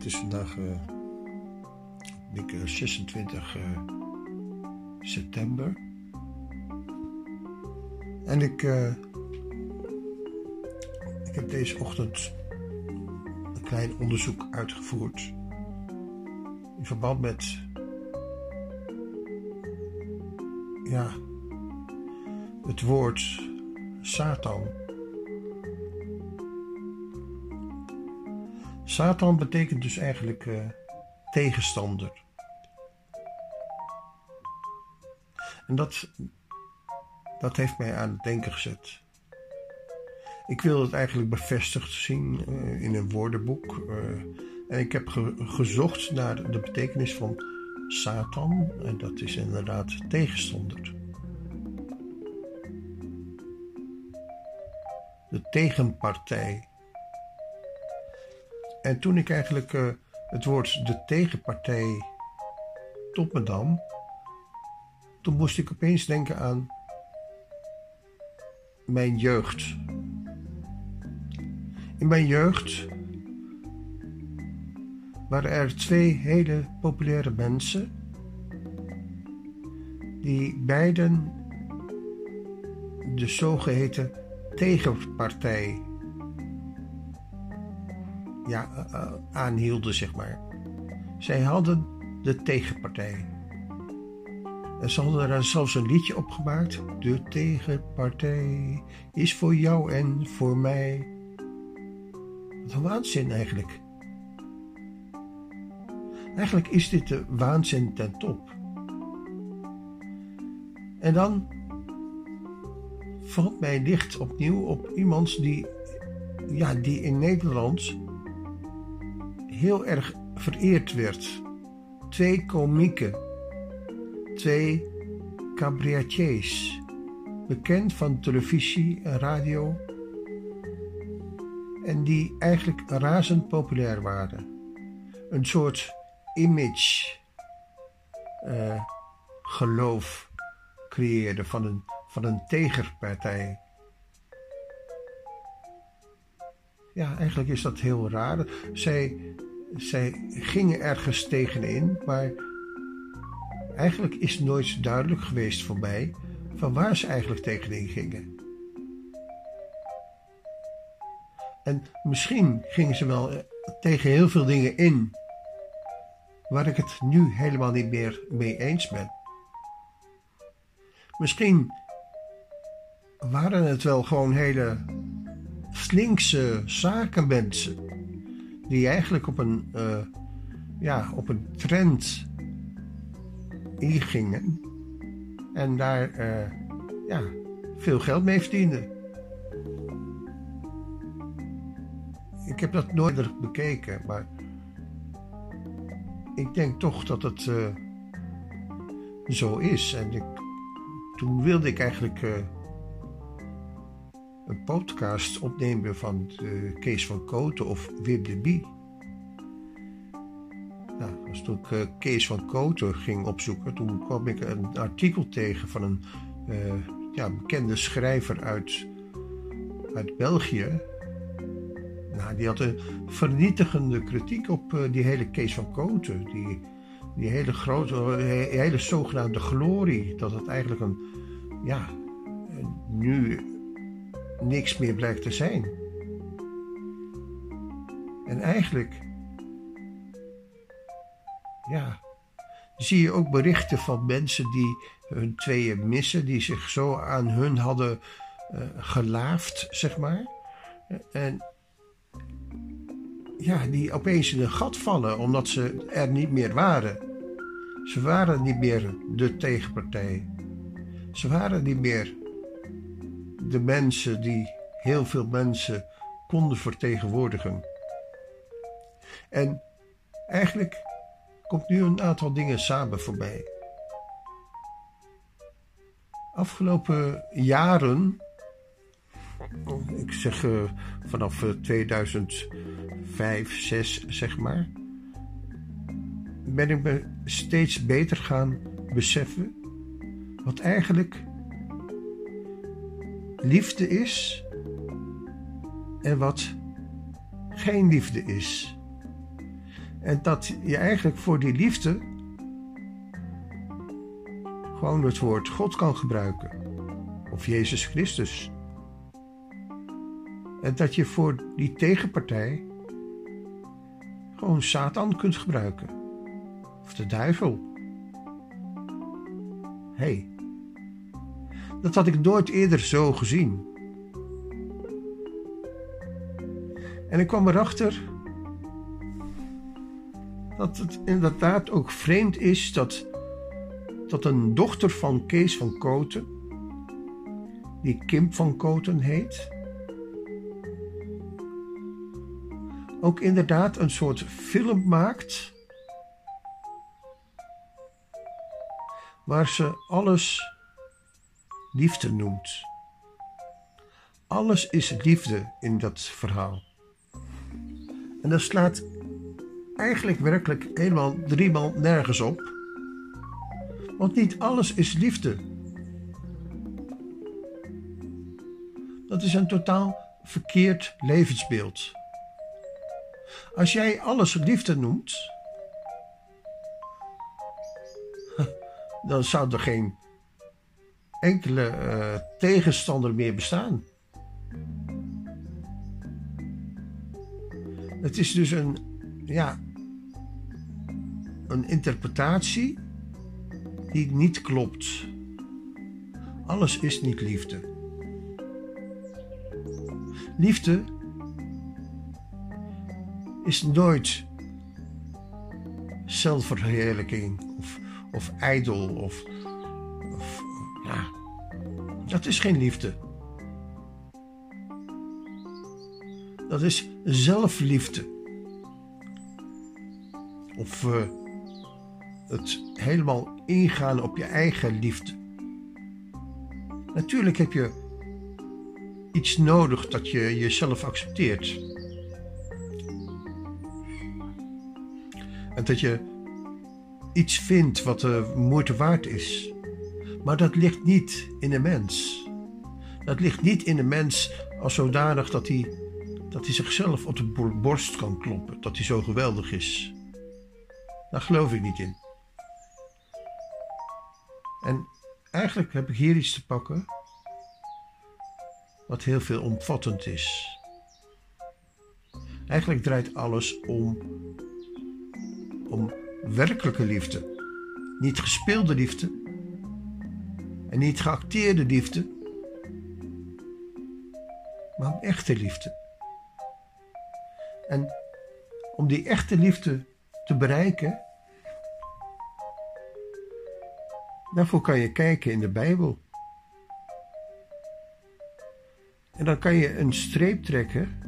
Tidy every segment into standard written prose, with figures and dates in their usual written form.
het is vandaag 26 september. En ik heb deze ochtend een klein onderzoek uitgevoerd in verband met het woord Satan. Satan betekent dus eigenlijk tegenstander. En dat heeft mij aan het denken gezet. Ik wil het eigenlijk bevestigd zien in een woordenboek. En ik heb gezocht naar de betekenis van Satan. En dat is inderdaad tegenstander. De tegenpartij. En toen ik eigenlijk het woord de tegenpartij tot me nam, toen moest ik opeens denken aan mijn jeugd. In mijn jeugd waren er twee hele populaire mensen die beiden de zogeheten tegenpartij aanhielden, zeg maar. Zij hadden de tegenpartij. En ze hadden er zelfs een liedje op gemaakt. De tegenpartij is voor jou en voor mij. Wat een waanzin eigenlijk. Eigenlijk is dit de waanzin ten top. En dan valt mij licht opnieuw op iemand die in Nederland heel erg vereerd werd. Twee komieken, twee cabaretiers, bekend van televisie en radio, en die eigenlijk razend populair waren. Een soort image, geloof creëerden van een tegenpartij. Ja, eigenlijk is dat heel raar. Zij gingen ergens tegenin, maar eigenlijk is nooit duidelijk geweest voor mij van waar ze eigenlijk tegenin gingen. En misschien gingen ze wel tegen heel veel dingen in waar ik het nu helemaal niet meer mee eens ben. Misschien waren het wel gewoon hele slinkse zakenmensen die eigenlijk op een trend ingingen en daar veel geld mee verdienden. Ik heb dat nooit bekeken, maar ik denk toch dat het zo is. En toen wilde ik eigenlijk een podcast opnemen van Kees van Kooten of Wim de Bie. Nou, als toen ik Kees van Kooten ging opzoeken, toen kwam ik een artikel tegen van een bekende schrijver uit België. Nou, die had een vernietigende kritiek op die hele Kees van Kooten. Die hele grote, die hele zogenaamde glorie. Dat het eigenlijk nu niks meer blijkt te zijn. En eigenlijk zie je ook berichten van mensen die hun tweeën missen. Die zich zo aan hun hadden gelaafd, zeg maar. En die opeens in een gat vallen, omdat ze er niet meer waren. Ze waren niet meer de tegenpartij. Ze waren niet meer de mensen die heel veel mensen konden vertegenwoordigen. En eigenlijk komt nu een aantal dingen samen voorbij. Afgelopen jaren, ik zeg vanaf 2005, 2006 zeg maar, ben ik me steeds beter gaan beseffen wat eigenlijk liefde is en wat geen liefde is. En dat je eigenlijk voor die liefde gewoon het woord God kan gebruiken. Of Jezus Christus. En dat je voor die tegenpartij gewoon Satan kunt gebruiken. Of de duivel. Hé, dat had ik nooit eerder zo gezien. En ik kwam erachter dat het inderdaad ook vreemd is dat een dochter van Kees van Kooten, die Kim van Kooten heet, ook inderdaad een soort film maakt waar ze alles liefde noemt. Alles is liefde in dat verhaal. En dat slaat eigenlijk werkelijk eenmaal, driemaal nergens op. Want niet alles is liefde. Dat is een totaal verkeerd levensbeeld. Als jij alles liefde noemt, dan zou er geen enkele tegenstander meer bestaan. Het is dus een interpretatie die niet klopt. Alles is niet liefde. Liefde is nooit zelfverheerlijking of ijdel of dat is geen liefde. Dat is zelfliefde. Of het helemaal ingaan op je eigen liefde. Natuurlijk heb je iets nodig dat je jezelf accepteert. En dat je iets vindt wat de moeite waard is. Maar dat ligt niet in de mens. Dat ligt niet in de mens als zodanig dat hij zichzelf op de borst kan kloppen, dat hij zo geweldig is. Daar geloof ik niet in. En eigenlijk heb ik hier iets te pakken wat heel veelomvattend is. Eigenlijk draait alles om werkelijke liefde. Niet gespeelde liefde en niet geacteerde liefde, maar om echte liefde. En om die echte liefde te bereiken, daarvoor kan je kijken in de Bijbel. En dan kan je een streep trekken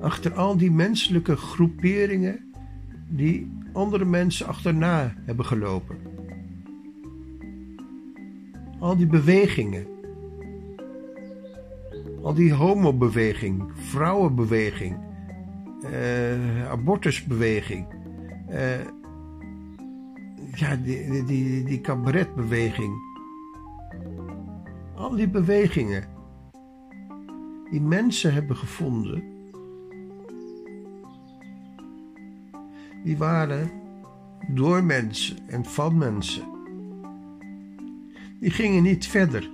achter al die menselijke groeperingen die andere mensen achterna hebben gelopen. Al die bewegingen. Al die homobeweging, vrouwenbeweging, abortusbeweging, die cabaretbeweging. Al die bewegingen die mensen hebben gevonden, die waren door mensen en van mensen. Die gingen niet verder.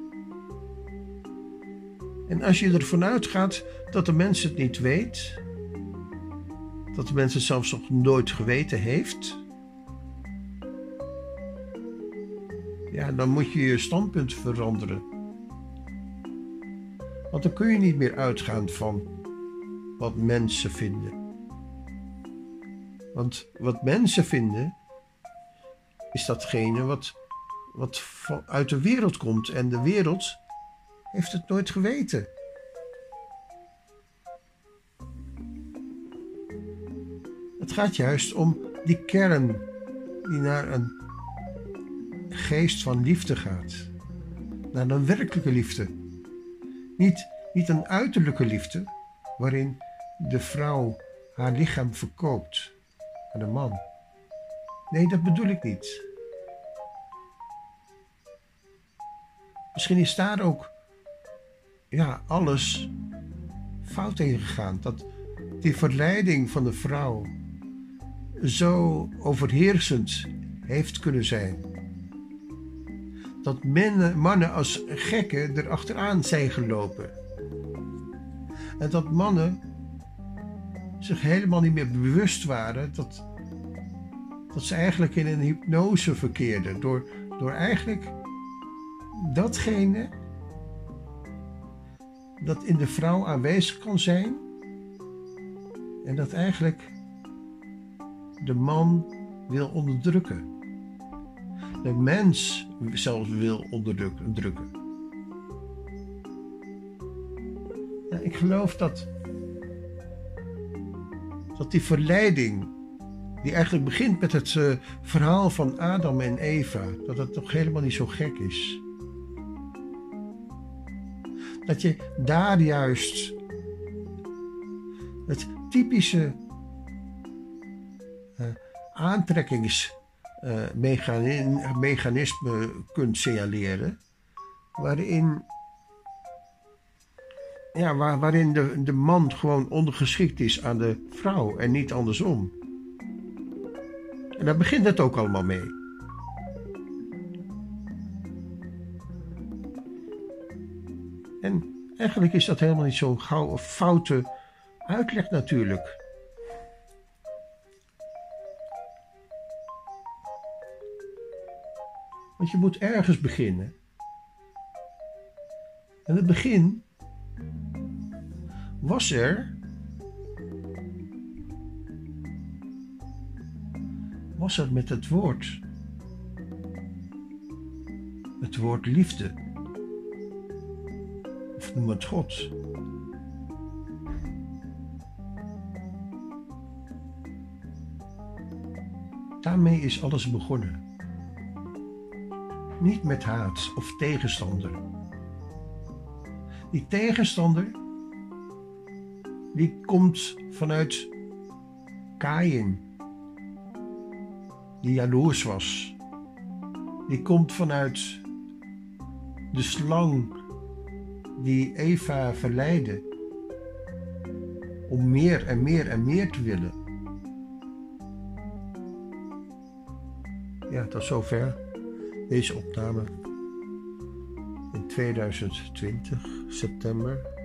En als je ervan uitgaat dat de mens het niet weet, dat de mens het zelfs nog nooit geweten heeft, ja, dan moet je je standpunt veranderen. Want dan kun je niet meer uitgaan van wat mensen vinden. Want wat mensen vinden is datgene wat uit de wereld komt. En de wereld heeft het nooit geweten. Het gaat juist om die kern die naar een geest van liefde gaat. Naar een werkelijke liefde. Niet een uiterlijke liefde waarin de vrouw haar lichaam verkoopt aan de man. Nee, dat bedoel ik niet. Misschien is daar ook alles fout ingegaan. Die verleiding van de vrouw zo overheersend heeft kunnen zijn. Dat mannen als gekken erachteraan zijn gelopen. En dat mannen zich helemaal niet meer bewust waren dat ze eigenlijk in een hypnose verkeerden. Door eigenlijk datgene dat in de vrouw aanwezig kan zijn. En dat eigenlijk de man wil onderdrukken. De mens zelfs wil onderdrukken. Ja, ik geloof dat die verleiding, die eigenlijk begint met het verhaal van Adam en Eva, dat het toch helemaal niet zo gek is. Dat je daar juist het typische aantrekkingsmechanisme kunt signaleren, waarin de man gewoon ondergeschikt is aan de vrouw en niet andersom. En daar begint het ook allemaal mee. En eigenlijk is dat helemaal niet zo'n gauw of foute uitleg natuurlijk. Want je moet ergens beginnen. En het begin was er. Was er met het woord. Het woord liefde. Of noem het God. Daarmee is alles begonnen. Niet met haat of tegenstander. Die tegenstander, die komt vanuit Kaïn, die jaloers was. Die komt vanuit de slang die Eva verleidde om meer en meer en meer te willen. Ja, tot zover. Deze opname in 2020, september.